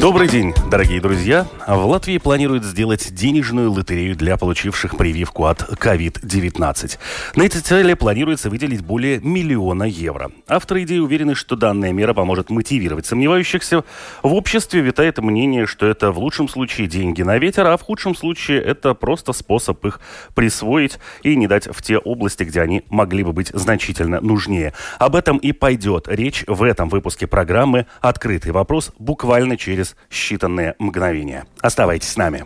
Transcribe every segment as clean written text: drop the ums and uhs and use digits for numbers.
Добрый день, дорогие друзья! В Латвии планируют сделать денежную лотерею для получивших прививку от COVID-19. На эти цели планируется выделить более 1 000 000 евро. Авторы идеи уверены, что данная мера поможет мотивировать сомневающихся. В обществе витает мнение, что это в лучшем случае деньги на ветер, а в худшем случае это просто способ их присвоить и не дать в те области, где они могли бы быть значительно нужнее. Об этом и пойдет речь в этом выпуске программы «Открытый вопрос» буквально через считанные мгновения. Оставайтесь с нами.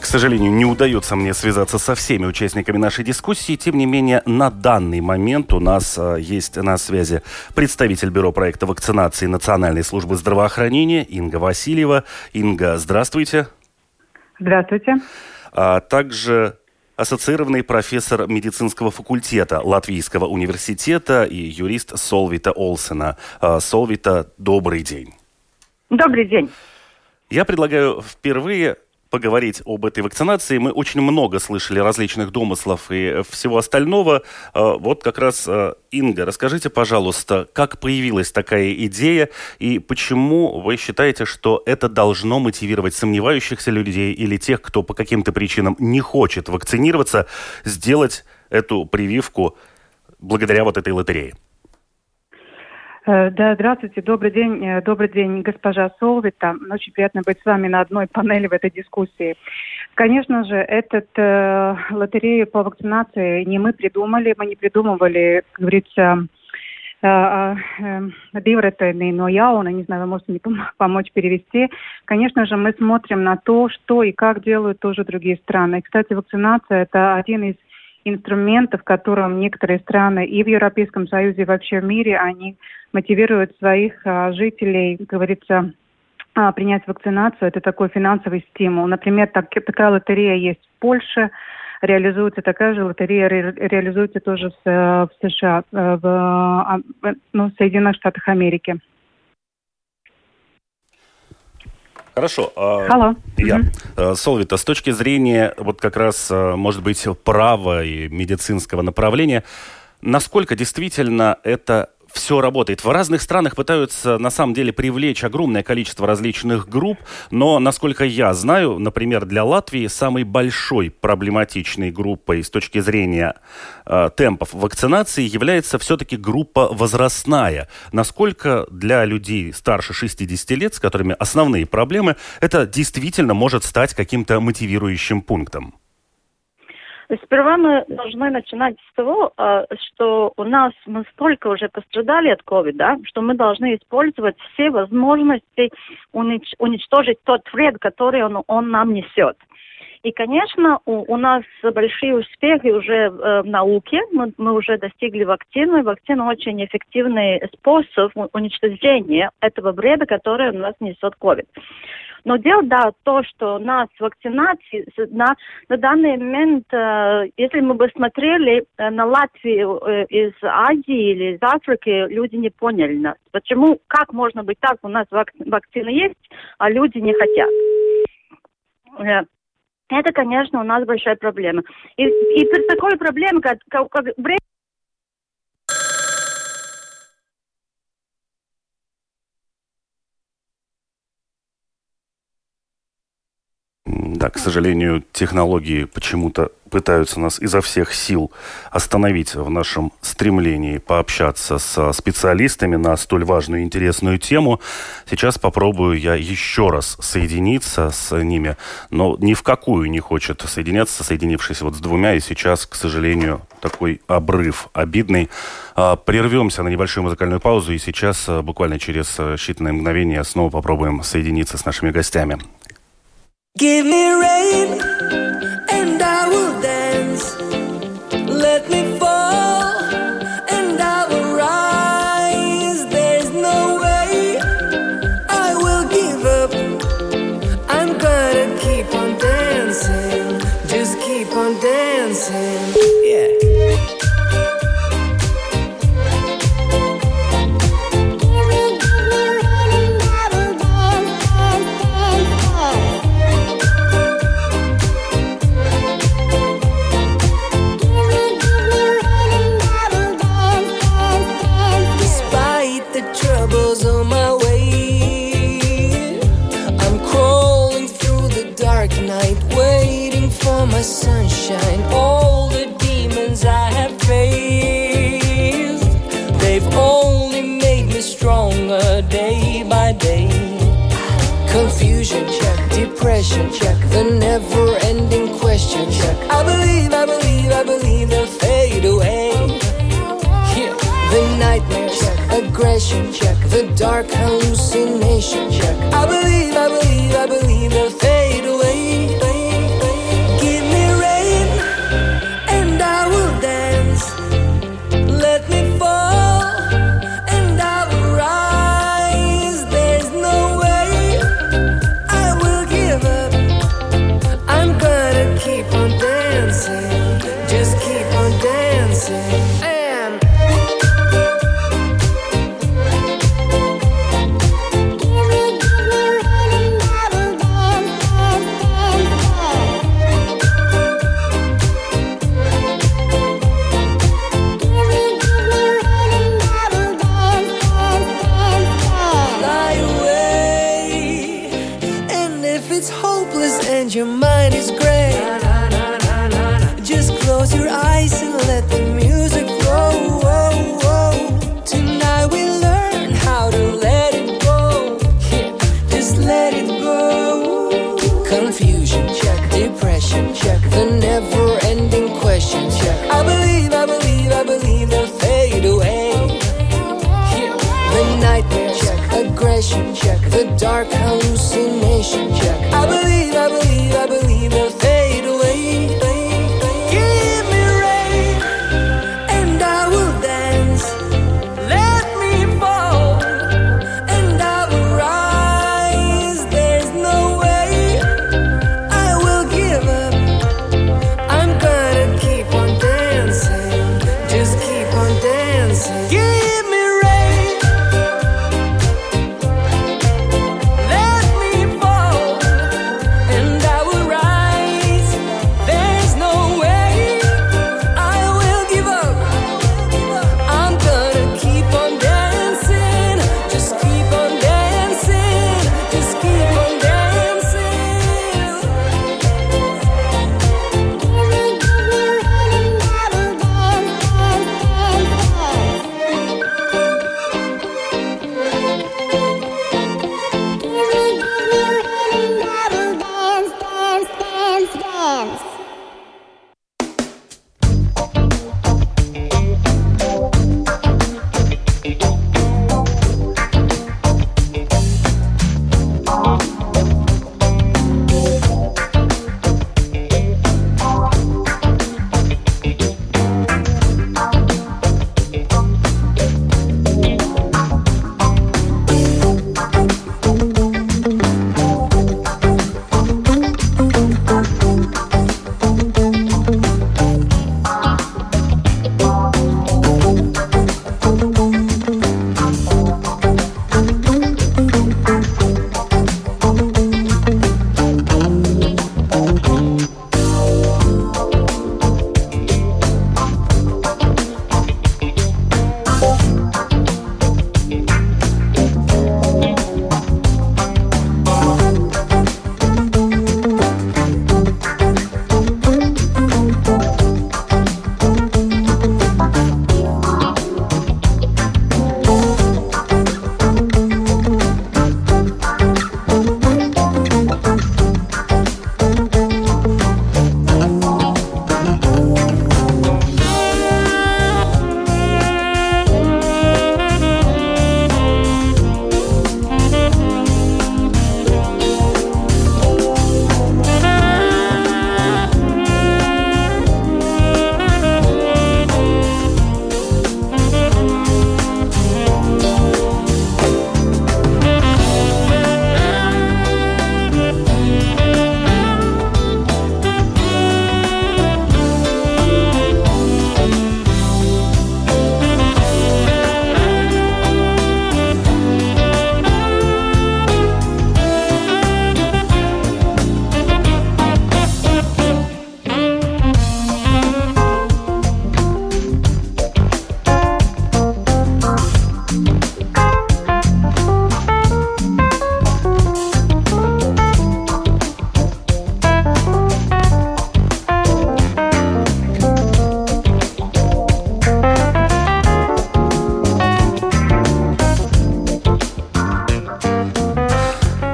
К сожалению, не удается мне связаться со всеми участниками нашей дискуссии. Тем не менее, на данный момент у нас есть на связи представитель бюро проекта вакцинации Национальной службы здравоохранения Инга Васильева. Инга, здравствуйте. Здравствуйте. Также ассоциированный профессор медицинского факультета Латвийского университета и юрист Солвита Олсена. Солвита, добрый день. Добрый день. Я предлагаю впервые поговорить об этой вакцинации. Мы очень много слышали различных домыслов и всего остального. Вот как раз, Инга, расскажите, пожалуйста, как появилась такая идея и почему вы считаете, что это должно мотивировать сомневающихся людей или тех, кто по каким-то причинам не хочет вакцинироваться, сделать эту прививку благодаря вот этой лотерее? Да, здравствуйте, добрый день, госпожа Солвита. Очень приятно быть с вами на одной панели в этой дискуссии. Конечно же, лотерею по вакцинации мы не придумывали, как говорится, но не знаю, вы можете мне помочь перевести. Конечно же, мы смотрим на то, что и как делают тоже другие страны. И, кстати, вакцинация – это один из инструментов, которым некоторые страны и в Европейском Союзе, и вообще в мире, они мотивируют своих жителей, как говорится, принять вакцинацию. Это такой финансовый стимул. Например, такая лотерея есть в Польше, реализуется такая же лотерея, реализуется тоже в США, в Соединенных Штатах Америки. Хорошо. Hello. Солвита, с точки зрения вот как раз, может быть, права и медицинского направления, насколько действительно это все работает? В разных странах пытаются, на самом деле, привлечь огромное количество различных групп, но, насколько я знаю, например, для Латвии самой большой проблематичной группой с точки зрения темпов вакцинации является все-таки группа возрастная. Насколько для людей старше 60 лет, с которыми основные проблемы, это действительно может стать каким-то мотивирующим пунктом? Сперва мы должны начинать с того, что у нас мы столько уже пострадали от ковида, что мы должны использовать все возможности уничтожить тот вред, который он нам несет. И, конечно, у нас большие успехи уже в науке. Мы уже достигли вакцины. Вакцина очень эффективный способ уничтожения этого вреда, который у нас несет ковид. Но дело, да, то, что на вакцинации на данный момент, если мы бы смотрели на Латвию из Азии или из Африки, люди не поняли нас. Почему, как можно быть так, у нас вакцина есть, а люди не хотят? Это, конечно, у нас большая проблема. И при такой проблеме, как Брексит, да, к сожалению, технологии почему-то пытаются нас изо всех сил остановить в нашем стремлении пообщаться со специалистами на столь важную и интересную тему. Сейчас попробую я еще раз соединиться с ними, но ни в какую не хочет соединяться, соединившись вот с двумя, и сейчас, к сожалению, такой обрыв обидный. Прервемся на небольшую музыкальную паузу, и сейчас, буквально через считанные мгновения, снова попробуем соединиться с нашими гостями. Give me rain and I will dance. Let me fall and I will rise. There's no way I will give up. I'm gonna keep on dancing. Just keep on dancing. Yeah. My sunshine, all the demons I have faced, they've only made me stronger day by day. Confusion check, depression check, the never-ending question check. I believe, I believe, I believe they'll fade away. Yeah. The nightmare check, aggression check, the dark hallucination check. I believe, I believe, I believe they'll fade away. Give me rain. Let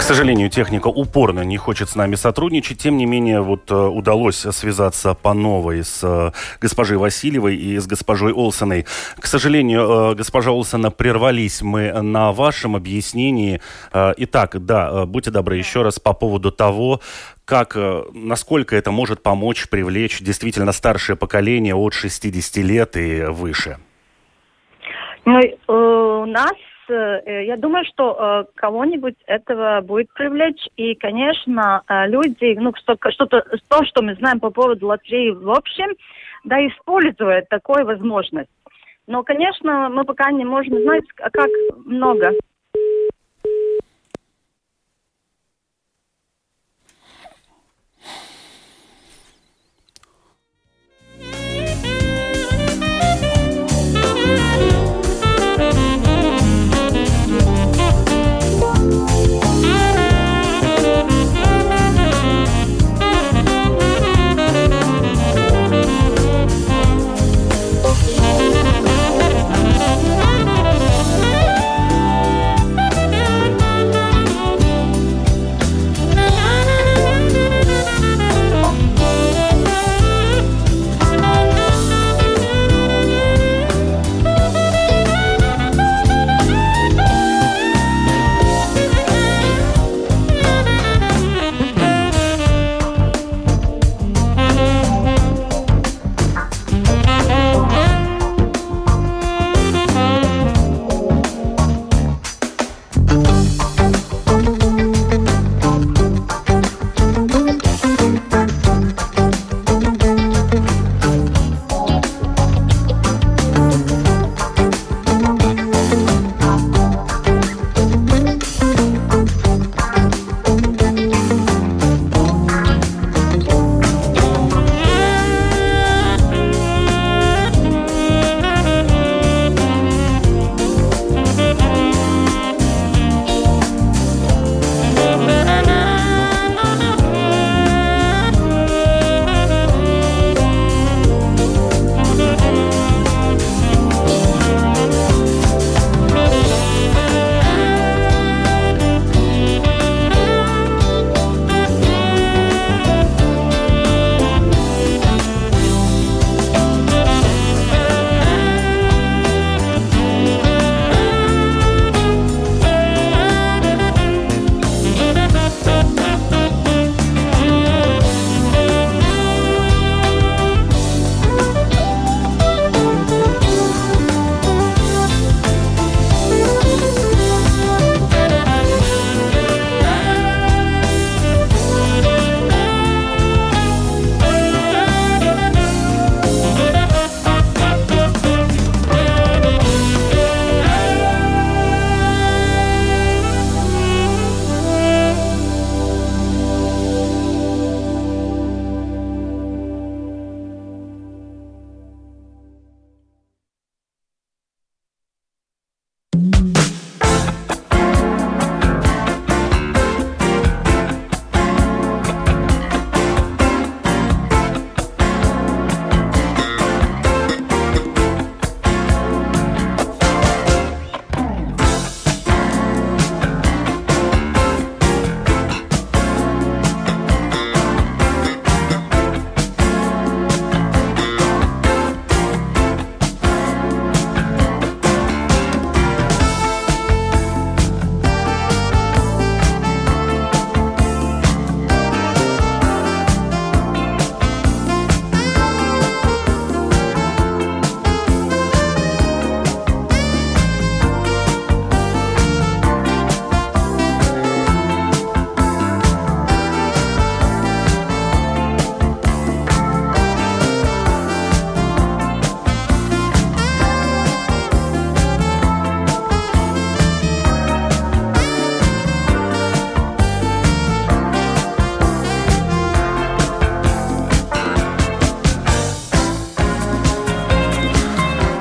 К сожалению, техника упорно не хочет с нами сотрудничать. Тем не менее, вот удалось связаться по новой с госпожой Васильевой и с госпожой Олсеной. К сожалению, госпожа Олсена, прервались мы на вашем объяснении. Итак, да, будьте добры, еще раз по поводу того, как, насколько это может помочь привлечь действительно старшее поколение от 60 лет и выше. У нас, я думаю, что кого-нибудь этого будет привлечь. И, конечно, люди, то, что мы знаем по поводу Латвии в общем, да, используют такую возможность. Но, конечно, мы пока не можем знать, как много.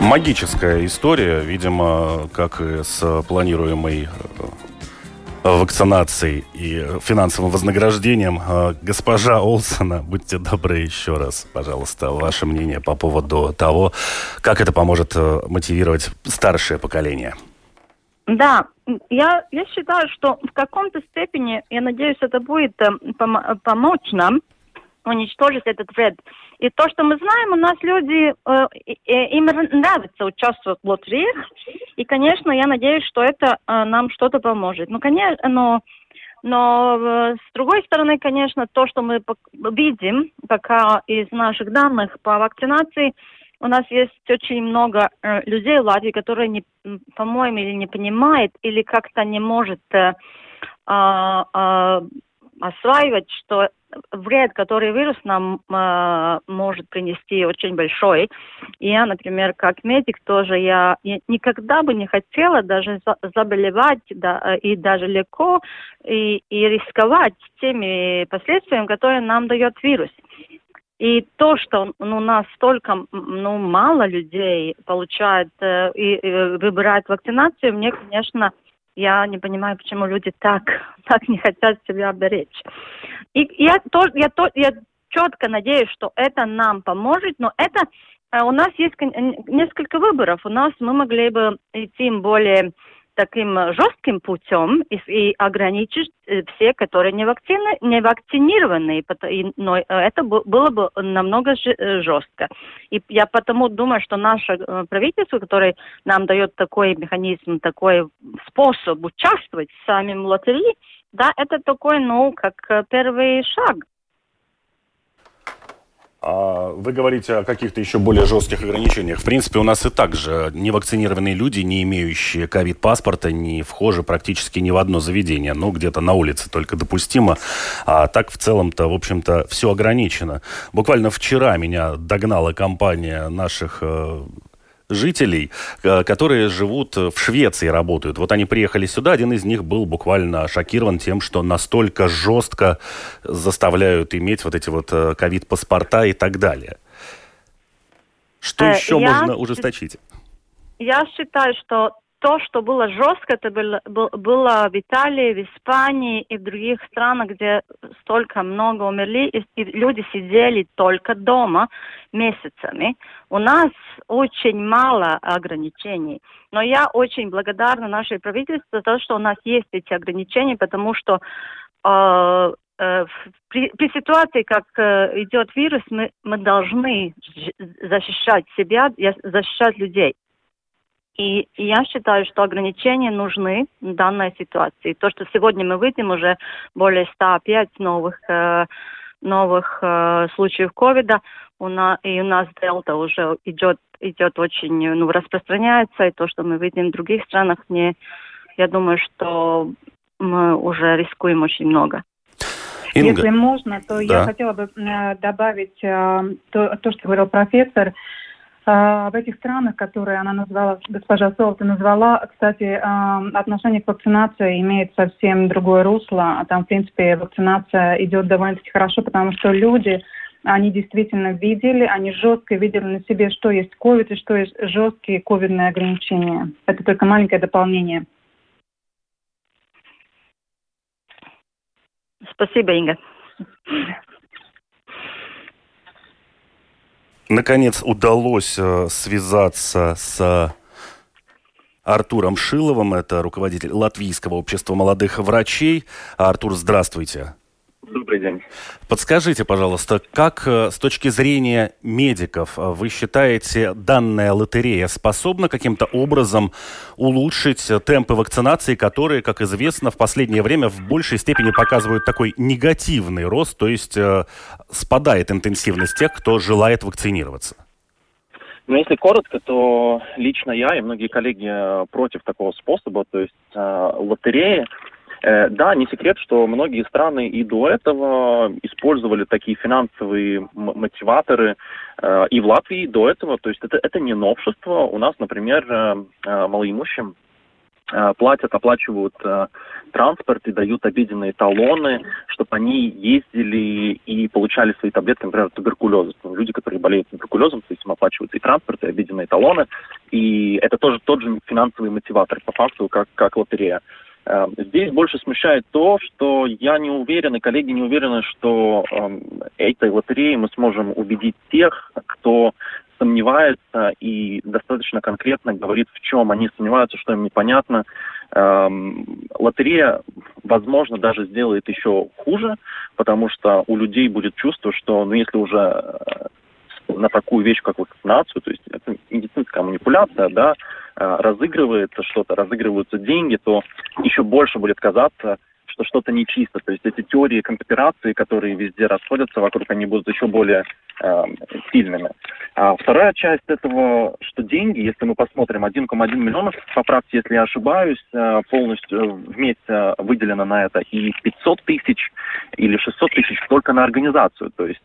Магическая история, видимо, как и с планируемой вакцинацией и финансовым вознаграждением. Госпожа Олсена, будьте добры еще раз, пожалуйста, ваше мнение по поводу того, как это поможет мотивировать старшее поколение. Да, я считаю, что в каком-то степени, я надеюсь, это будет помочь нам уничтожить этот вред. И то, что мы знаем, у нас люди, им нравится участвовать в лотереях, и, конечно, я надеюсь, что это нам что-то поможет. Ну, конечно, но с другой стороны, конечно, то, что мы видим пока из наших данных по вакцинации, у нас есть очень много людей в Латвии, которые, по-моему, или не понимают, или как-то не может осваивать, что вред, который вирус нам может принести, очень большой. И я, например, как медик тоже, я никогда бы не хотела даже заболевать, да, и даже легко, и рисковать теми последствиями, которые нам дает вирус. И то, что у нас столько, мало людей получает и выбирает вакцинацию, мне, конечно, я не понимаю, почему люди так не хотят себя беречь. И я четко надеюсь, что это нам поможет, но это у нас есть несколько выборов. У нас мы могли бы идти более таким жестким путем и ограничить все, которые не вакцинированы, но это было бы намного жестко. И я потому думаю, что наше правительство, которое нам дает такой механизм, такой способ участвовать в самом лотерее, да, это такой, как первый шаг. Вы говорите о каких-то еще более жестких ограничениях. В принципе, у нас и так же невакцинированные люди, не имеющие ковид-паспорта, не вхожи практически ни в одно заведение. Где-то на улице только допустимо. А так в целом-то, в общем-то, все ограничено. Буквально вчера меня догнала компания наших жителей, которые живут в Швеции, работают. Вот они приехали сюда, один из них был буквально шокирован тем, что настолько жестко заставляют иметь вот эти вот ковид-паспорта и так далее. Что еще можно ужесточить? Я считаю, что то, что было жестко, это было в Италии, в Испании и в других странах, где столько много умерли, и люди сидели только дома месяцами. У нас очень мало ограничений. Но я очень благодарна нашей правительству за то, что у нас есть эти ограничения, потому что при ситуации, как идет вирус, мы должны защищать себя, защищать людей. И я считаю, что ограничения нужны в данной ситуации. То, что сегодня мы видим уже более 105 новых случаев ковида, и у нас дельта уже идет очень, распространяется, и то, что мы видим в других странах, я думаю, что мы уже рискуем очень много. Инга. Если можно, то я хотела бы добавить то, что говорил профессор. В этих странах, которые она назвала, госпожа Солта назвала, кстати, отношение к вакцинации имеет совсем другое русло. А там, в принципе, вакцинация идет довольно-таки хорошо, потому что люди, они действительно видели, они жестко видели на себе, что есть ковид и что есть жесткие ковидные ограничения. Это только маленькое дополнение. Спасибо, Инга. Наконец удалось связаться с Артуром Шиловым, это руководитель Латвийского общества молодых врачей. Артур, здравствуйте. Добрый день. Подскажите, пожалуйста, как с точки зрения медиков вы считаете, данная лотерея способна каким-то образом улучшить темпы вакцинации, которые, как известно, в последнее время в большей степени показывают такой негативный рост, то есть спадает интенсивность тех, кто желает вакцинироваться? Но если коротко, то лично я и многие коллеги против такого способа, то есть лотереи. Да, не секрет, что многие страны и до этого использовали такие финансовые мотиваторы, и в Латвии до этого, то есть это не новшество. У нас, например, малоимущим оплачивают транспорт и дают обеденные талоны, чтобы они ездили и получали свои таблетки, например, туберкулеза. Люди, которые болеют туберкулезом, то есть им оплачиваются и транспорт, и обеденные талоны, и это тоже тот же финансовый мотиватор, по факту, как лотерея. Здесь больше смущает то, что я не уверен, и коллеги не уверены, что этой лотереей мы сможем убедить тех, кто сомневается и достаточно конкретно говорит, в чем они сомневаются, что им непонятно. Лотерея, возможно, даже сделает еще хуже, потому что у людей будет чувство, что, если уже на такую вещь, как вакцинацию, то есть это медицинская манипуляция, да, разыгрывается что-то, разыгрываются деньги, то еще больше будет казаться, что что-то нечисто. То есть эти теории конспирации, которые везде расходятся вокруг, они будут еще более сильными. А вторая часть этого, что деньги, если мы посмотрим, 1,1 миллионов, поправьте, если я ошибаюсь, полностью вместе выделено на это, и 500 тысяч или 600 тысяч только на организацию. То есть,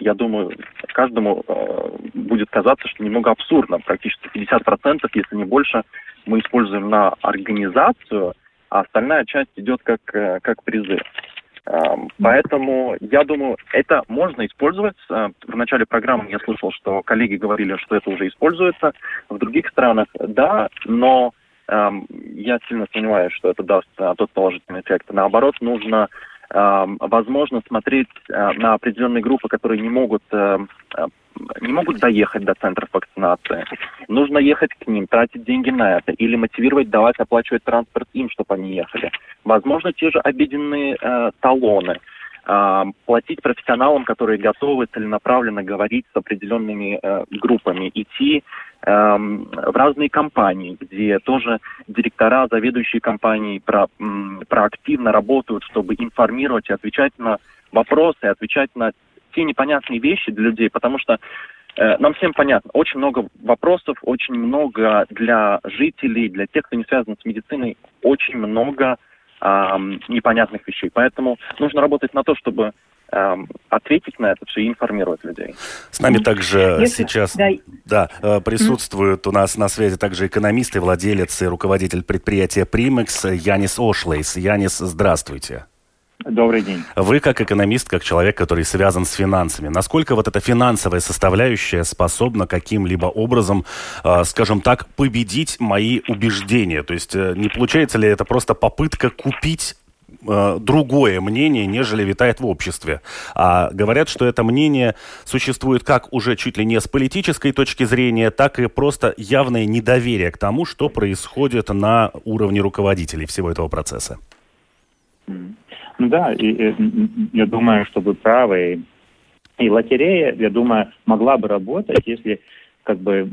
я думаю, каждому будет казаться, что немного абсурдно. Практически 50%, если не больше, мы используем на организацию, а остальная часть идет как призы. Поэтому, я думаю, это можно использовать. В начале программы я слышал, что коллеги говорили, что это уже используется. В других странах, да, но я сильно сомневаюсь, что это даст тот положительный эффект. Наоборот, нужно, возможно, смотреть на определенные группы, которые не могут доехать до центров вакцинации. Нужно ехать к ним, тратить деньги на это, или мотивировать, давать, оплачивать транспорт им, чтобы они ехали. Возможно, те же обеденные талоны. Платить профессионалам, которые готовы целенаправленно говорить с определенными группами. Идти в разные компании, где тоже директора, заведующие компанией проактивно работают, чтобы информировать и отвечать на вопросы, отвечать на те непонятные вещи для людей, потому что нам всем понятно, очень много вопросов, очень много для жителей, для тех, кто не связан с медициной, очень много непонятных вещей. Поэтому нужно работать на то, чтобы ответить на это все и информировать людей. С нами также сейчас присутствуют у нас на связи также экономист и владелец и руководитель предприятия «Примекс» Янис Ошлейс. Янис, здравствуйте. Добрый день. Вы как экономист, как человек, который связан с финансами, насколько вот эта финансовая составляющая способна каким-либо образом, скажем так, победить мои убеждения? То есть не получается ли это просто попытка купить другое мнение, нежели витает в обществе? А говорят, что это мнение существует как уже чуть ли не с политической точки зрения, так и просто явное недоверие к тому, что происходит на уровне руководителей всего этого процесса. Да, я думаю, что вы правы. И лотерея, я думаю, могла бы работать, если было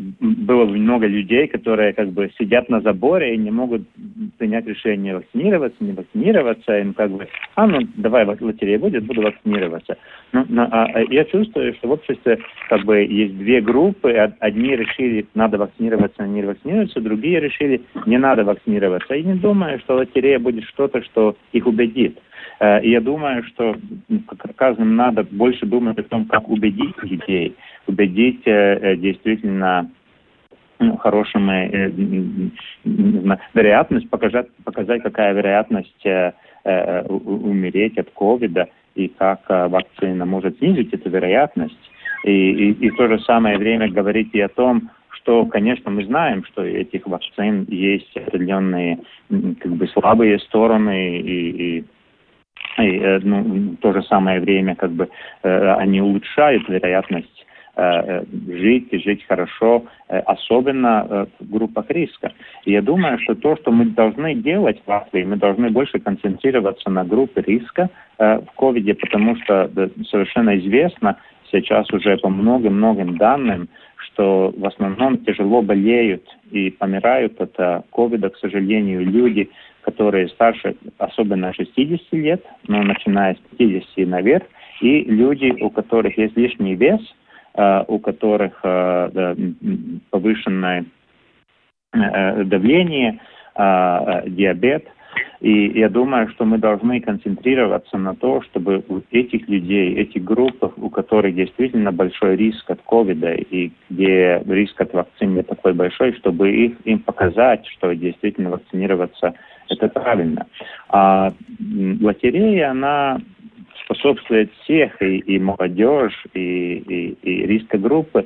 бы много людей, которые сидят на заборе и не могут принять решение вакцинироваться, не вакцинироваться. Им давай лотерея будет, буду вакцинироваться. Я чувствую, что в обществе есть две группы. Одни решили, надо вакцинироваться, они не вакцинируются, другие решили, не надо вакцинироваться. И не думаю, что лотерея будет что-то, что их убедит. И я думаю, что каждому надо больше думать о том, как убедить людей, убедить действительно хорошим, вероятность, показать, какая вероятность умереть от ковида и как вакцина может снизить эту вероятность. И в то же самое время говорить и о том, что, конечно, мы знаем, что у этих вакцин есть определенные слабые стороны и в то же самое время они улучшают вероятность жить хорошо, особенно в группах риска. И я думаю, что то, что мы должны делать в Латвии, мы должны больше концентрироваться на группе риска в ковиде, потому что совершенно известно сейчас уже по многим-многим данным, что в основном тяжело болеют и помирают от ковида, к сожалению, люди, которые старше, особенно 60 лет, начиная с 50 наверх, и люди, у которых есть лишний вес, у которых повышенное давление, диабет. И я думаю, что мы должны концентрироваться на то, чтобы у этих людей, этих групп, у которых действительно большой риск от ковида и где риск от вакцины такой большой, чтобы им показать, что действительно вакцинироваться это правильно. А лотерея, она способствует всех, и молодежь, и рискогруппы.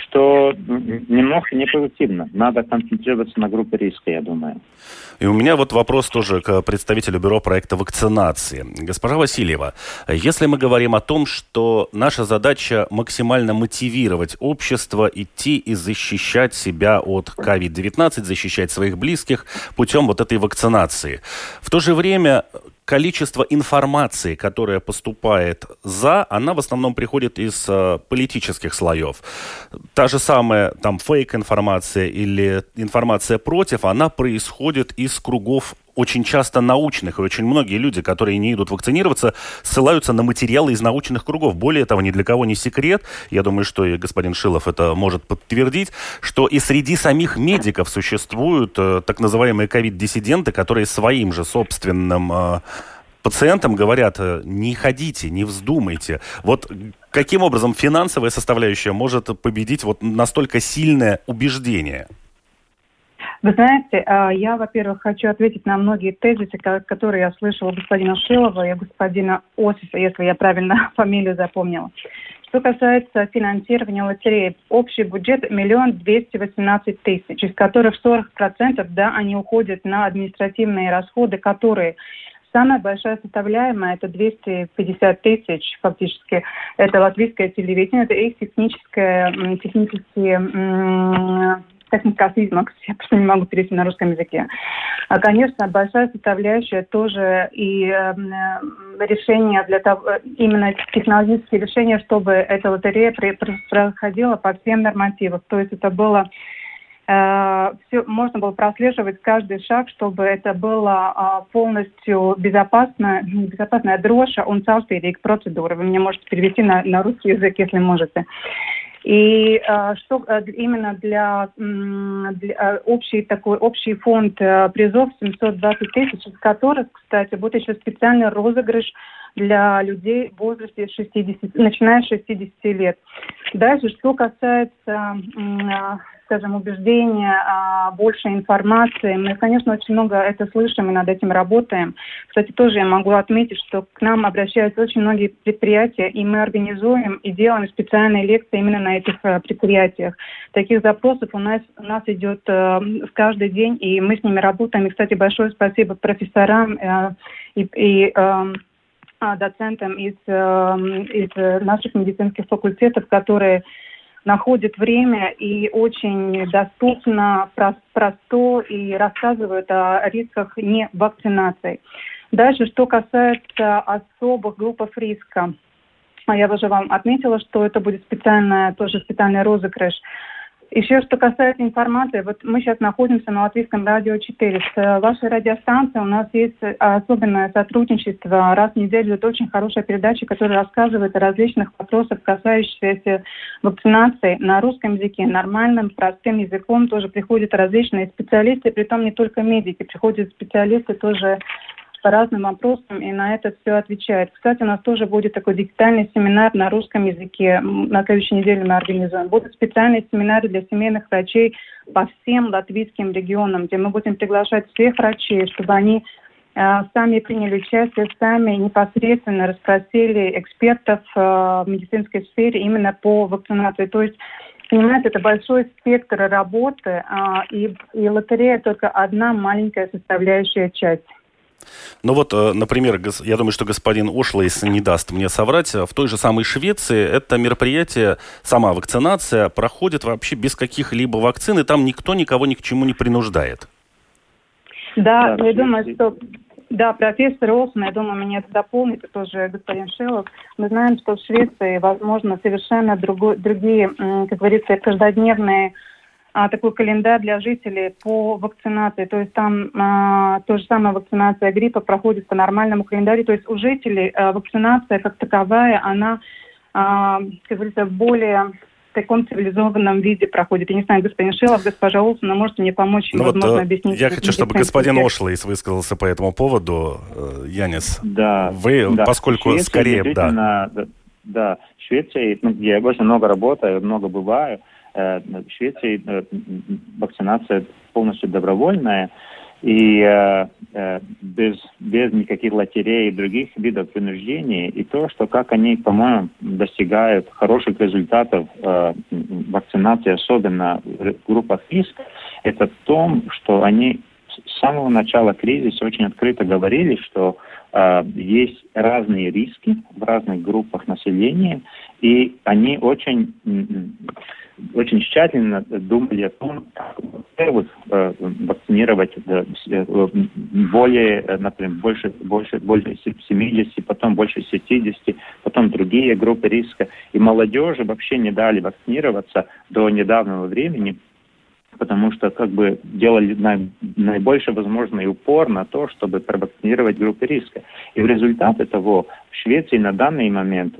что немножко непродуктивно. Надо концентрироваться на группе риска, я думаю. И у меня вот вопрос тоже к представителю бюро проекта вакцинации. Госпожа Васильева, если мы говорим о том, что наша задача максимально мотивировать общество идти и защищать себя от COVID-19, защищать своих близких путем вот этой вакцинации, в то же время количество информации, которая поступает за, она в основном приходит из политических слоев. Та же самая там фейк-информация или информация против, она происходит из кругов очень часто научных. И очень многие люди, которые не идут вакцинироваться, ссылаются на материалы из научных кругов. Более того, ни для кого не секрет, я думаю, что и господин Шилов это может подтвердить, что и среди самих медиков существуют так называемые ковид-диссиденты, которые своим же собственным пациентам говорят: не ходите, не вздумайте. Вот каким образом финансовая составляющая может победить вот настолько сильное убеждение? Вы знаете, я, во-первых, хочу ответить на многие тезисы, которые я слышала у господина Шилова и господина Осиса, если я правильно фамилию запомнила. Что касается финансирования лотереи, общий бюджет 1 218 000, из которых 40%, они уходят на административные расходы, которые... Самая большая составляемая – это 250 000, фактически. Это латвийское телевидение, это их технические... Техника измакс, я просто не могу перевести на русском языке. А, конечно, большая составляющая тоже и решение для того, именно технологические решения, чтобы эта лотерея проходила по всем нормативам. То есть это было все, можно было прослеживать каждый шаг, чтобы это было полностью безопасная дрожь он царствие процедуры. Вы мне можете перевести на русский язык, если можете. И что именно для общий фонд призов 720 000, из которых, кстати, будет еще специальный розыгрыш для людей в возрасте начиная с 60 лет. Дальше, что касается, скажем, убеждения, больше информации, мы, конечно, очень много это слышим и над этим работаем. Кстати, тоже я могу отметить, что к нам обращаются очень многие предприятия, и мы организуем и делаем специальные лекции именно на этих предприятиях. Таких запросов у нас идет каждый день, и мы с ними работаем. И, кстати, большое спасибо профессорам и доцентам из наших медицинских факультетов, которые находят время и очень доступно, просто и рассказывают о рисках невакцинации. Дальше, что касается особых групп риска. Я уже вам отметила, что это будет специальный розыгрыш. Еще что касается информации, вот мы сейчас находимся на Латвийском радио 4. С вашей радиостанцией у нас есть особенное сотрудничество. Раз в неделю идет очень хорошая передача, которая рассказывает о различных вопросах, касающихся вакцинации на русском языке. Нормальным, простым языком тоже приходят различные специалисты, притом не только медики, приходят специалисты тоже по разным вопросам, и на это все отвечает. Кстати, у нас тоже будет такой дигитальный семинар на русском языке. На следующей неделе мы организуем. Будут специальные семинары для семейных врачей по всем латвийским регионам, где мы будем приглашать всех врачей, чтобы они сами приняли участие, сами непосредственно расспросили экспертов в медицинской сфере именно по вакцинации. То есть, понимаете, это большой спектр работы, и лотерея только одна маленькая составляющая часть. Ну вот, например, я думаю, что господин Ошлейс не даст мне соврать, в той же самой Швеции это мероприятие, сама вакцинация проходит вообще без каких-либо вакцин, и там никто никого ни к чему не принуждает. Да, я думаю, что... Да, профессор Олсена, я думаю, меня это дополнит, тоже господин Шилов. Мы знаем, что в Швеции, возможно, совершенно другие, как говорится, каждодневные такой календарь для жителей по вакцинации. То есть там то же самое вакцинация гриппа проходит по нормальному календарю. То есть у жителей вакцинация как таковая, она, как говорится, более... в таком цивилизованном виде проходит. Я не знаю, господин Шилов, госпожа Олсена, можете мне помочь, возможно, объяснить. Я хочу, чтобы господин Ошлейс высказался по этому поводу. Янис, да, вы, да, поскольку Швеция, скорее... Да, да, в Швеции, я очень много работаю, много бываю. В Швеции вакцинация полностью добровольная. И без никаких лотерей и других видов принуждений, и то, что как они, по-моему, достигают хороших результатов вакцинации, особенно в группах риска, это в том, что они с самого начала кризиса очень открыто говорили, что есть разные риски в разных группах населения, и они очень тщательно думали о том, как вакцинировать более, например, больше 70, потом больше 60, потом другие группы риска. И молодежи вообще не дали вакцинироваться до недавнего времени, потому что как бы делали наибольший возможный упор на то, чтобы провакцинировать группы риска. И в результате того, в Швеции на данный момент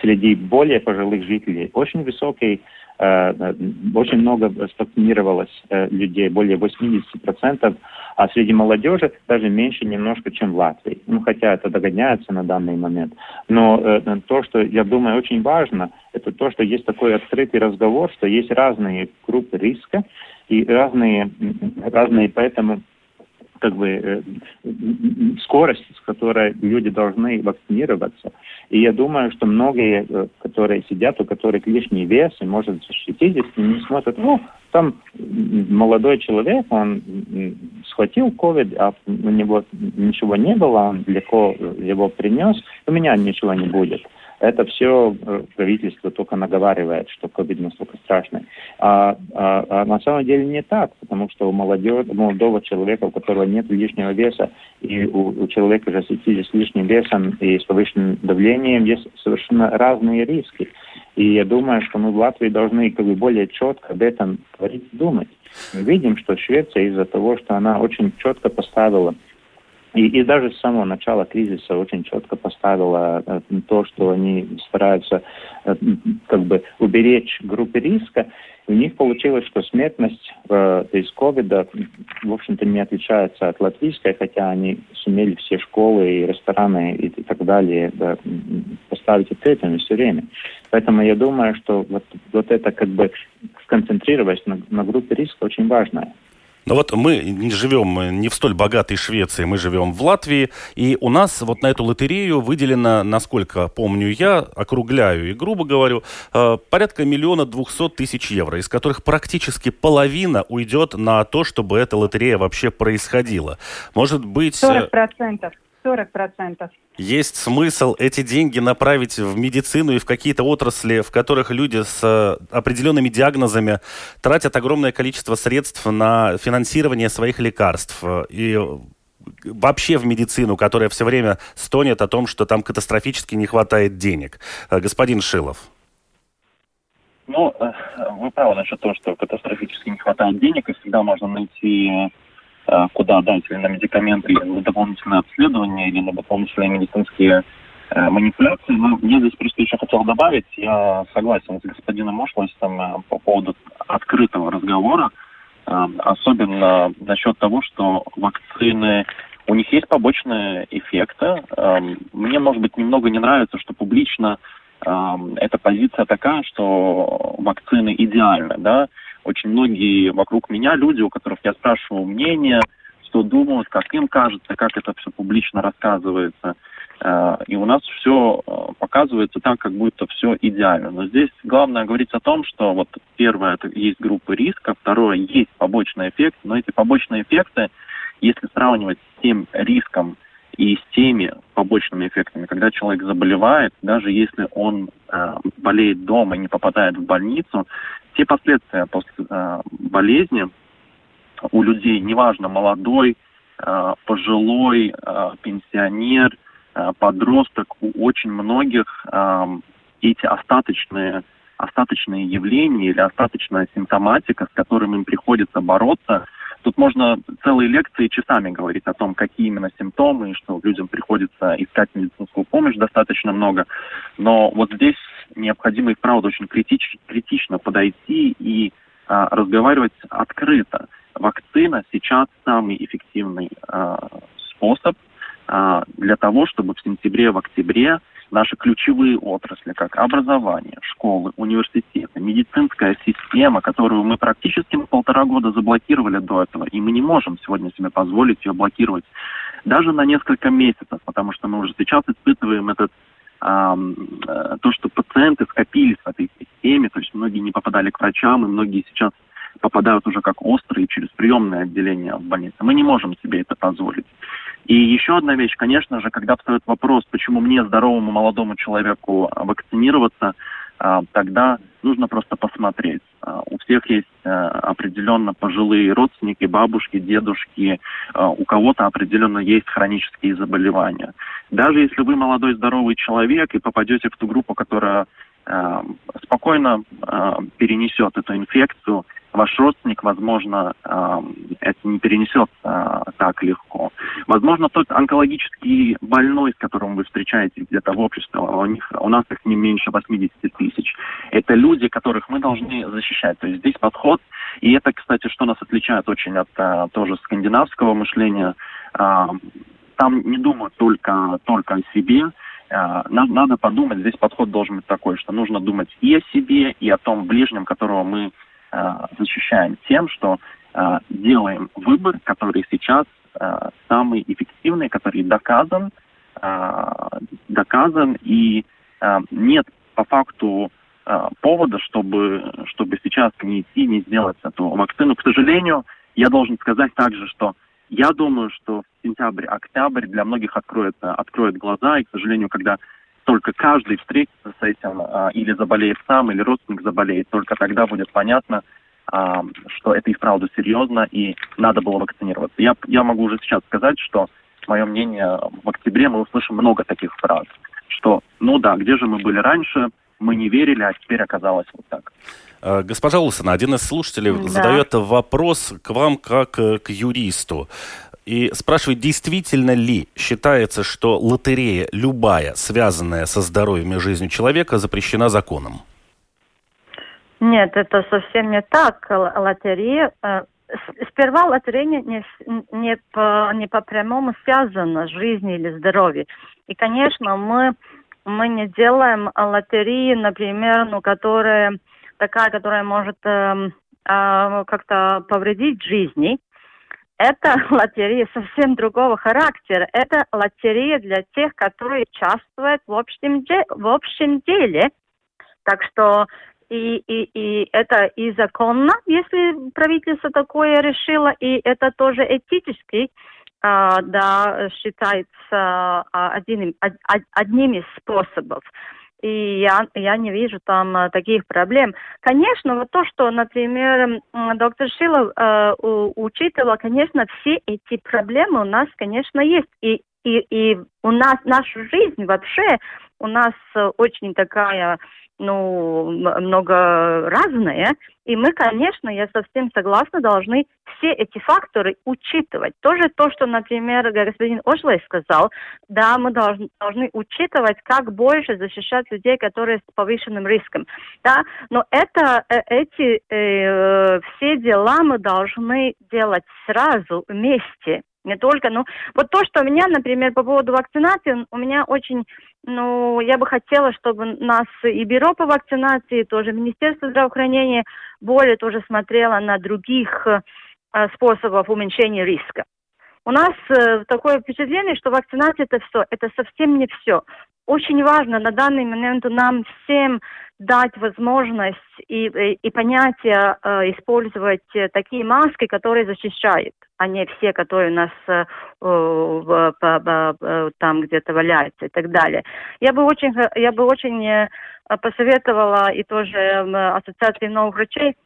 среди более пожилых жителей очень много вакцинировалось людей, более 80%, а среди молодежи даже меньше немножко, чем в Латвии. Ну, хотя это догоняется на данный момент. Но то, что, я думаю, очень важно, это то, что есть такой открытый разговор, что есть разные группы риска и разные поэтому как бы скорость, с которой люди должны вакцинироваться. И я думаю, что многие, которые сидят, у которых лишний вес и может защитить, если не смотрят, там молодой человек, он схватил COVID, а у него ничего не было, он легко его принес, у меня ничего не будет. Это все правительство только наговаривает, что COVID настолько страшный. А на самом деле не так, потому что у молодого человека, у которого нет лишнего веса, и у человека же с лишним весом и с повышенным давлением есть совершенно разные риски. И я думаю, что мы в Латвии должны как бы более четко об этом говорить и думать. Мы видим, что Швеция из-за того, что она очень четко поставила И даже с самого начала кризиса очень четко поставила то, что они стараются как бы уберечь группы риска. У них получилось, что смертность из ковида, в общем-то, не отличается от латвийской, хотя они сумели все школы и рестораны и так далее поставить открытыми все время. Поэтому я думаю, что вот это как бы сконцентрировать на группе риска очень важно. Но вот мы живем не в столь богатой Швеции, мы живем в Латвии, и у нас вот на эту лотерею выделено, насколько помню я, округляю и грубо говорю, порядка 1 200 000 евро, из которых практически половина уйдет на то, чтобы эта лотерея вообще происходила. Может быть... 40%. Есть смысл эти деньги направить в медицину и в какие-то отрасли, в которых люди с определенными диагнозами тратят огромное количество средств на финансирование своих лекарств. И вообще в медицину, которая все время стонет о том, что там катастрофически не хватает денег. Господин Шилов. Вы правы насчет того, что катастрофически не хватает денег, и всегда можно найти... куда дать, или на медикаменты, или на дополнительное обследование, или на дополнительные медицинские манипуляции. Но я здесь просто еще хотел добавить, я согласен с господином Ошлейсом по поводу открытого разговора, особенно насчет того, что вакцины, у них есть побочные эффекты. Мне, может быть, немного не нравится, что публично эта позиция такая, что вакцины идеальны, да. Очень многие вокруг меня люди, у которых я спрашивал мнение, что думают, как им кажется, как это все публично рассказывается. И у нас все показывается так, как будто все идеально. Но здесь главное говорить о том, что вот первое, это есть группы риска, второе, есть побочный эффект. Но эти побочные эффекты, если сравнивать с тем риском и с теми побочными эффектами, когда человек заболевает, даже если он болеет дома и не попадает в больницу, те последствия после болезни у людей, неважно, молодой, пожилой, пенсионер, подросток, у очень многих эти остаточные явления или остаточная симптоматика, с которыми им приходится бороться. Тут можно целые лекции часами говорить о том, какие именно симптомы, и что людям приходится искать медицинскую помощь достаточно много. Но вот здесь необходимо и правда очень критично подойти и разговаривать открыто. Вакцина сейчас самый эффективный способ для того, чтобы в сентябре, в октябре наши ключевые отрасли, как образование, школы, университеты, медицинская система, которую мы практически 1,5 года заблокировали до этого, и мы не можем сегодня себе позволить ее блокировать даже на несколько месяцев, потому что мы уже сейчас испытываем этот то, что пациенты скопились в этой системе, то есть многие не попадали к врачам, и многие сейчас попадают уже как острые через приемное отделение в больнице. Мы не можем себе это позволить. И еще одна вещь, конечно же, когда встает вопрос, почему мне, здоровому молодому человеку, вакцинироваться, тогда нужно просто посмотреть. У всех есть определенно пожилые родственники, бабушки, дедушки, у кого-то определенно есть хронические заболевания. Даже если вы молодой, здоровый человек и попадете в ту группу, которая спокойно перенесет эту инфекцию, ваш родственник, возможно, это не перенесет так легко. Возможно, тот онкологически больной, с которым вы встречаете где-то в обществе, у нас их не меньше 80 тысяч. Это люди, которых мы должны защищать. То есть здесь подход, и это, кстати, что нас отличает очень от тоже скандинавского мышления. Там не думают только о себе. Нам надо подумать, здесь подход должен быть такой, что нужно думать и о себе, и о том ближнем, которого мы защищаем, тем, что делаем выбор, который сейчас самый эффективный, который доказан, и нет по факту повода, чтобы сейчас не идти, не сделать эту вакцину. К сожалению, я должен сказать также, что я думаю, что сентябрь, октябрь для многих откроет глаза, и, к сожалению, когда только каждый встретится с этим, или заболеет сам, или родственник заболеет, только тогда будет понятно, что это и вправду серьезно, и надо было вакцинироваться. Я могу уже сейчас сказать, что, мое мнение, в октябре мы услышим много таких фраз, что «ну да, где же мы были раньше, мы не верили, а теперь оказалось вот так». Госпожа Олсена, один из слушателей задает вопрос к вам как к юристу. И спрашивает, действительно ли считается, что лотерея, любая, связанная со здоровьем и жизнью человека, запрещена законом? Нет, это совсем не так. Лотерея... Сперва лотерея не по прямому связана с жизнью или здоровьем. И, конечно, мы не делаем лотереи, например, которая может как-то повредить жизни. Это лотерея совсем другого характера. Это лотерея для тех, которые участвуют в общем деле. Так что и это и законно, если правительство такое решило, и это тоже этически, считается одним из способов. И я не вижу там таких проблем. Конечно, вот то, что, например, доктор Шилов учитывал, конечно, все эти проблемы у нас, конечно, есть. И у нас наша жизнь вообще, у нас очень такая, много разная. И мы, конечно, я совсем согласна, должны все эти факторы учитывать. Тоже то, что, например, господин Ошлейс сказал, да, мы должны учитывать, как больше защищать людей, которые с повышенным риском. Да, но эти все дела мы должны делать сразу вместе. Не только, вот то, что у меня, например, по поводу вакцинации, у меня очень, я бы хотела, чтобы нас и бюро по вакцинации, тоже Министерство здравоохранения более тоже смотрело на других способов уменьшения риска. У нас такое впечатление, что вакцинация это все, это совсем не все. Очень важно на данный момент нам всем дать возможность и понятие использовать такие маски, которые защищают, а не все, которые у нас там где-то валяются и так далее. Я бы очень посоветовала и тоже Ассоциации новых врачей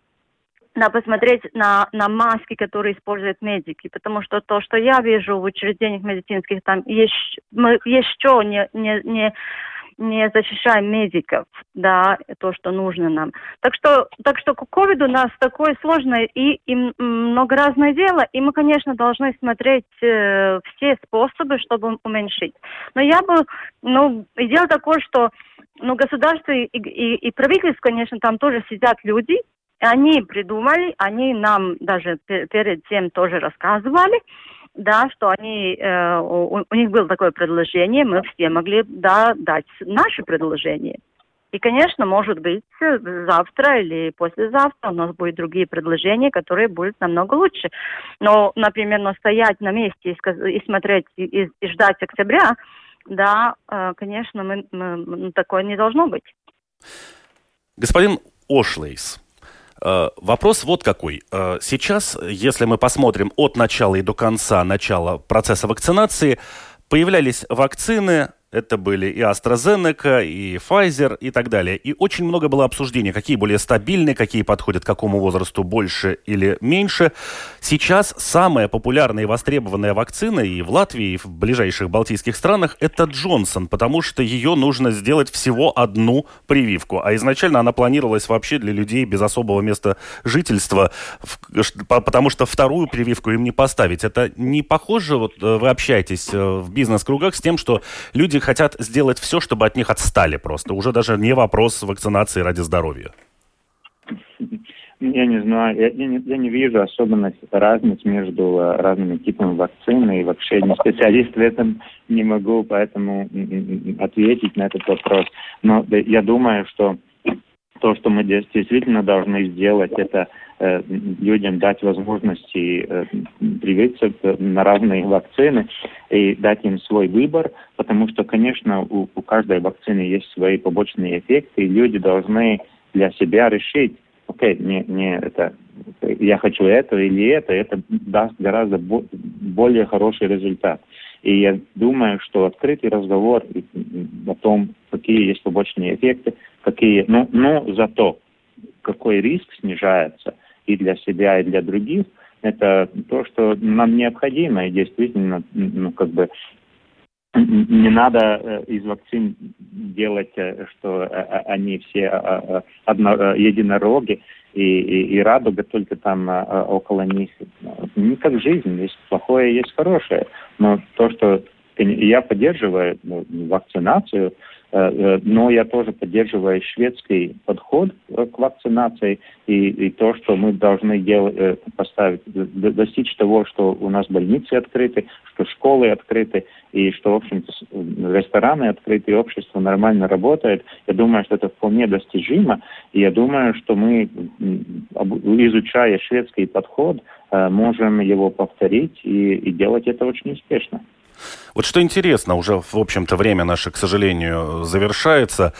посмотреть на маски, которые используют медики, потому что то, что я вижу в учреждениях медицинских, там еще не защищаем медиков, да, то, что нужно нам. Так что ковид у нас такое сложное и многоразное дело, и мы, конечно, должны смотреть все способы, чтобы уменьшить. Но я бы, дело такое, что, государство и правительство, конечно, там тоже сидят люди. Они придумали, они нам даже перед тем тоже рассказывали, да, что они, у них было такое предложение, мы все могли, да, дать наши предложения. И, конечно, может быть, завтра или послезавтра у нас будут другие предложения, которые будут намного лучше. Но, например, но стоять на месте и смотреть, и ждать октября, да, конечно, мы, такое не должно быть. Господин Ошлейс, вопрос вот какой. Сейчас, если мы посмотрим от начала и до конца начала процесса вакцинации, появлялись вакцины. Это были и AstraZeneca, и Pfizer, и так далее. И очень много было обсуждений, какие более стабильные, какие подходят к какому возрасту больше или меньше. Сейчас самая популярная и востребованная вакцина и в Латвии, и в ближайших балтийских странах – это Джонсон, потому что ее нужно сделать всего одну прививку. А изначально она планировалась вообще для людей без особого места жительства, потому что вторую прививку им не поставить. Это не похоже, вот вы общаетесь в бизнес-кругах с тем, что люди хотят сделать все, чтобы от них отстали просто. Уже даже не вопрос вакцинации ради здоровья. Я не знаю, я не вижу особенность разниц между разными типами вакцины, и вообще не специалист в этом, не могу поэтому ответить на этот вопрос. Но я думаю, что то, что мы действительно должны сделать, это людям дать возможности привиться на разные вакцины и дать им свой выбор, потому что, конечно, у каждой вакцины есть свои побочные эффекты, и люди должны для себя решить, окей, не это, я хочу это или это даст гораздо более хороший результат. И я думаю, что открытый разговор о том, какие есть побочные эффекты, какие, но зато какой риск снижается и для себя, и для других, это то, что нам необходимо. И действительно, не надо из вакцин делать, что они все единороги, и радуга только там около них. Не как жизнь, есть плохое, есть хорошее. Но то, что я поддерживаю вакцинацию, но я тоже поддерживаю шведский подход к вакцинации и то, что мы должны делать, поставить, достичь того, что у нас больницы открыты, что школы открыты, и что, в общем-то, рестораны открыты, и общество нормально работает. Я думаю, что это вполне достижимо. И я думаю, что мы, изучая шведский подход, можем его повторить и делать это очень успешно. Вот что интересно, уже, в общем-то, время наше, к сожалению, завершается.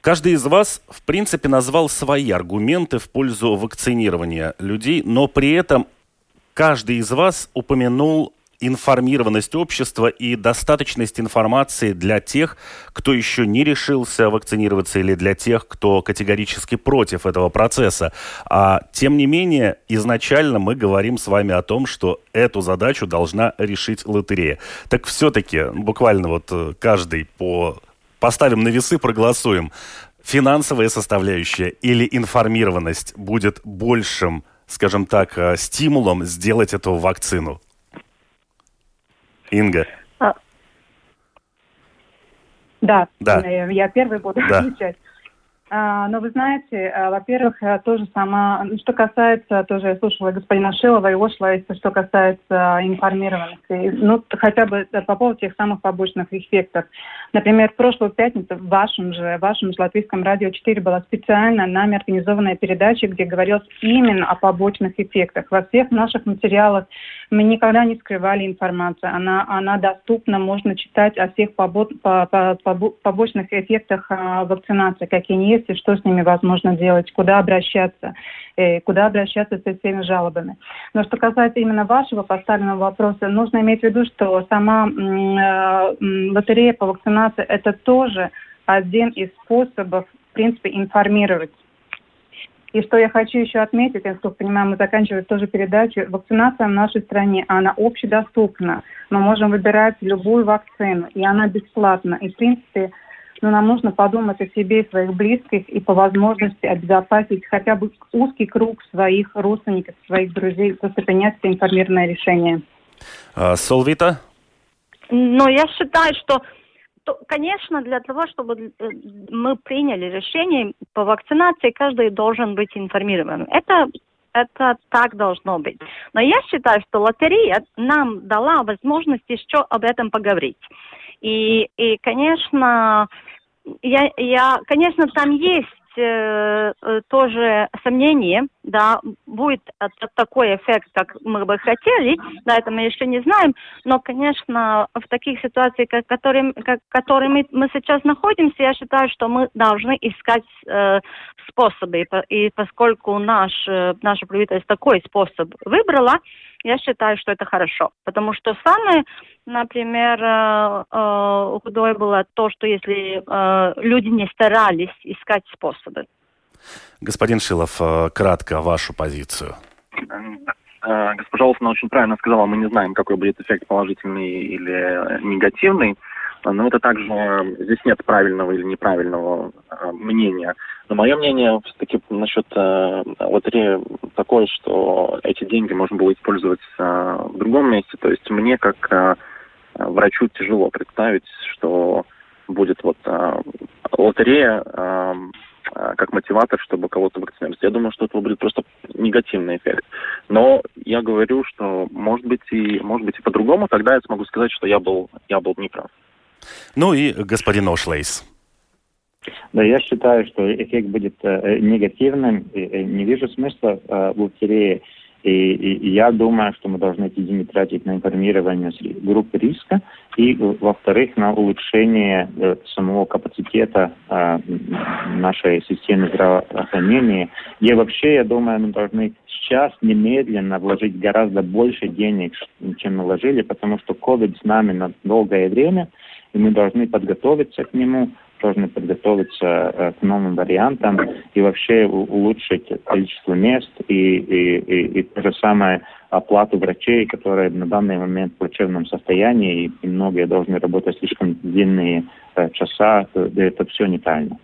Каждый из вас, в принципе, назвал свои аргументы в пользу вакцинирования людей, но при этом каждый из вас упомянул информированность общества и достаточность информации для тех, кто еще не решился вакцинироваться, или для тех, кто категорически против этого процесса. А тем не менее, изначально мы говорим с вами о том, что эту задачу должна решить лотерея. Так все-таки, буквально вот каждый поставим на весы, проголосуем, финансовая составляющая или информированность будет большим, скажем так, стимулом сделать эту вакцину? Инга. Да, я первый буду отвечать. Да. Но вы знаете, во-первых, тоже сама, что касается, тоже я слушала господина Шилова и Ошлейса, что касается информированности, хотя бы по поводу тех самых побочных эффектов. Например, в прошлую пятницу в вашем же Латвийском радио 4 была специально нами организованная передача, где говорилось именно о побочных эффектах. Во всех наших материалах мы никогда не скрывали информацию. Она доступна, можно читать о всех побочных эффектах вакцинации, какие они есть и что с ними возможно делать, куда обращаться со всеми жалобами. Но что касается именно вашего поставленного вопроса, нужно иметь в виду, что сама лотерея по вакцинации – это тоже один из способов, в принципе, информировать. И что я хочу еще отметить, я понимаю, мы заканчиваем тоже передачу, вакцинация в нашей стране, она общедоступна. Мы можем выбирать любую вакцину, и она бесплатна. И, в принципе, нам нужно подумать о себе и своих близких, и по возможности обезопасить хотя бы узкий круг своих родственников, своих друзей, просто принять это информированное решение. Солвита? Я считаю, что, конечно, для того, чтобы мы приняли решение по вакцинации, каждый должен быть информирован. Это это так должно быть. Но я считаю, что лотерея нам дала возможность еще об этом поговорить. И конечно, я, там есть тоже сомнения, да, будет такой эффект, как мы бы хотели, да, это мы еще не знаем, но, конечно, в таких ситуациях, которые мы сейчас находимся, я считаю, что мы должны искать способы, и поскольку наше правительство такой способ выбрало, я считаю, что это хорошо, потому что самое, например, худое было то, что если люди не старались искать способы. Господин Шилов, кратко вашу позицию. Госпожа Олсена очень правильно сказала, мы не знаем, какой будет эффект, положительный или негативный. Но это также, здесь нет правильного или неправильного мнения. Но мое мнение все-таки насчет лотереи такое, что эти деньги можно было использовать в другом месте. То есть мне, как врачу, тяжело представить, что будет лотерея как мотиватор, чтобы кого-то вакцинировать. Я думаю, что это будет просто негативный эффект. Но я говорю, что может быть и по-другому, тогда я смогу сказать, что я был неправ. Ну и господин Ошлейс. Да, я считаю, что эффект будет негативным. Не вижу смысла в лотерее. И я думаю, что мы должны эти деньги тратить на информирование групп риска и, во-вторых, на улучшение самого капацитета нашей системы здравоохранения. И вообще, я думаю, мы должны сейчас немедленно вложить гораздо больше денег, чем мы вложили, потому что COVID с нами на долгое время, и мы должны подготовиться к нему, должны подготовиться к новым вариантам и вообще улучшить количество мест и то же самое оплату врачей, которые на данный момент в плачевном состоянии, и многие должны работать слишком длинные часа, это все неправильно.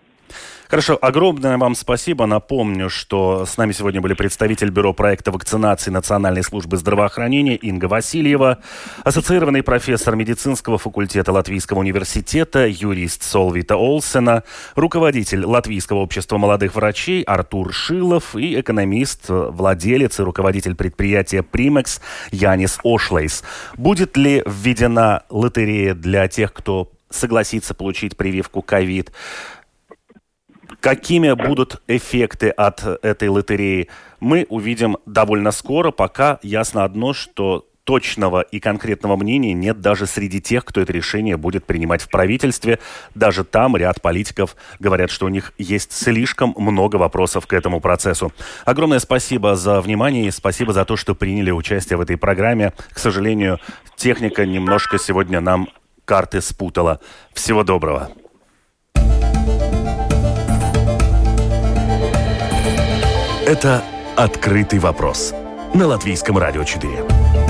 Хорошо, огромное вам спасибо. Напомню, что с нами сегодня были представитель Бюро проекта вакцинации Национальной службы здравоохранения Инга Васильева, ассоциированный профессор медицинского факультета Латвийского университета, юрист Солвита Олсена, руководитель Латвийского общества молодых врачей Артур Шилов и экономист, владелец и руководитель предприятия «Примекс» Янис Ошлейс. Будет ли введена лотерея для тех, кто согласится получить прививку ковид? Какими будут эффекты от этой лотереи, мы увидим довольно скоро. Пока ясно одно, что точного и конкретного мнения нет даже среди тех, кто это решение будет принимать в правительстве. Даже там ряд политиков говорят, что у них есть слишком много вопросов к этому процессу. Огромное спасибо за внимание и спасибо за то, что приняли участие в этой программе. К сожалению, техника немножко сегодня нам карты спутала. Всего доброго. Это «Открытый вопрос» на Латвийском радио 4.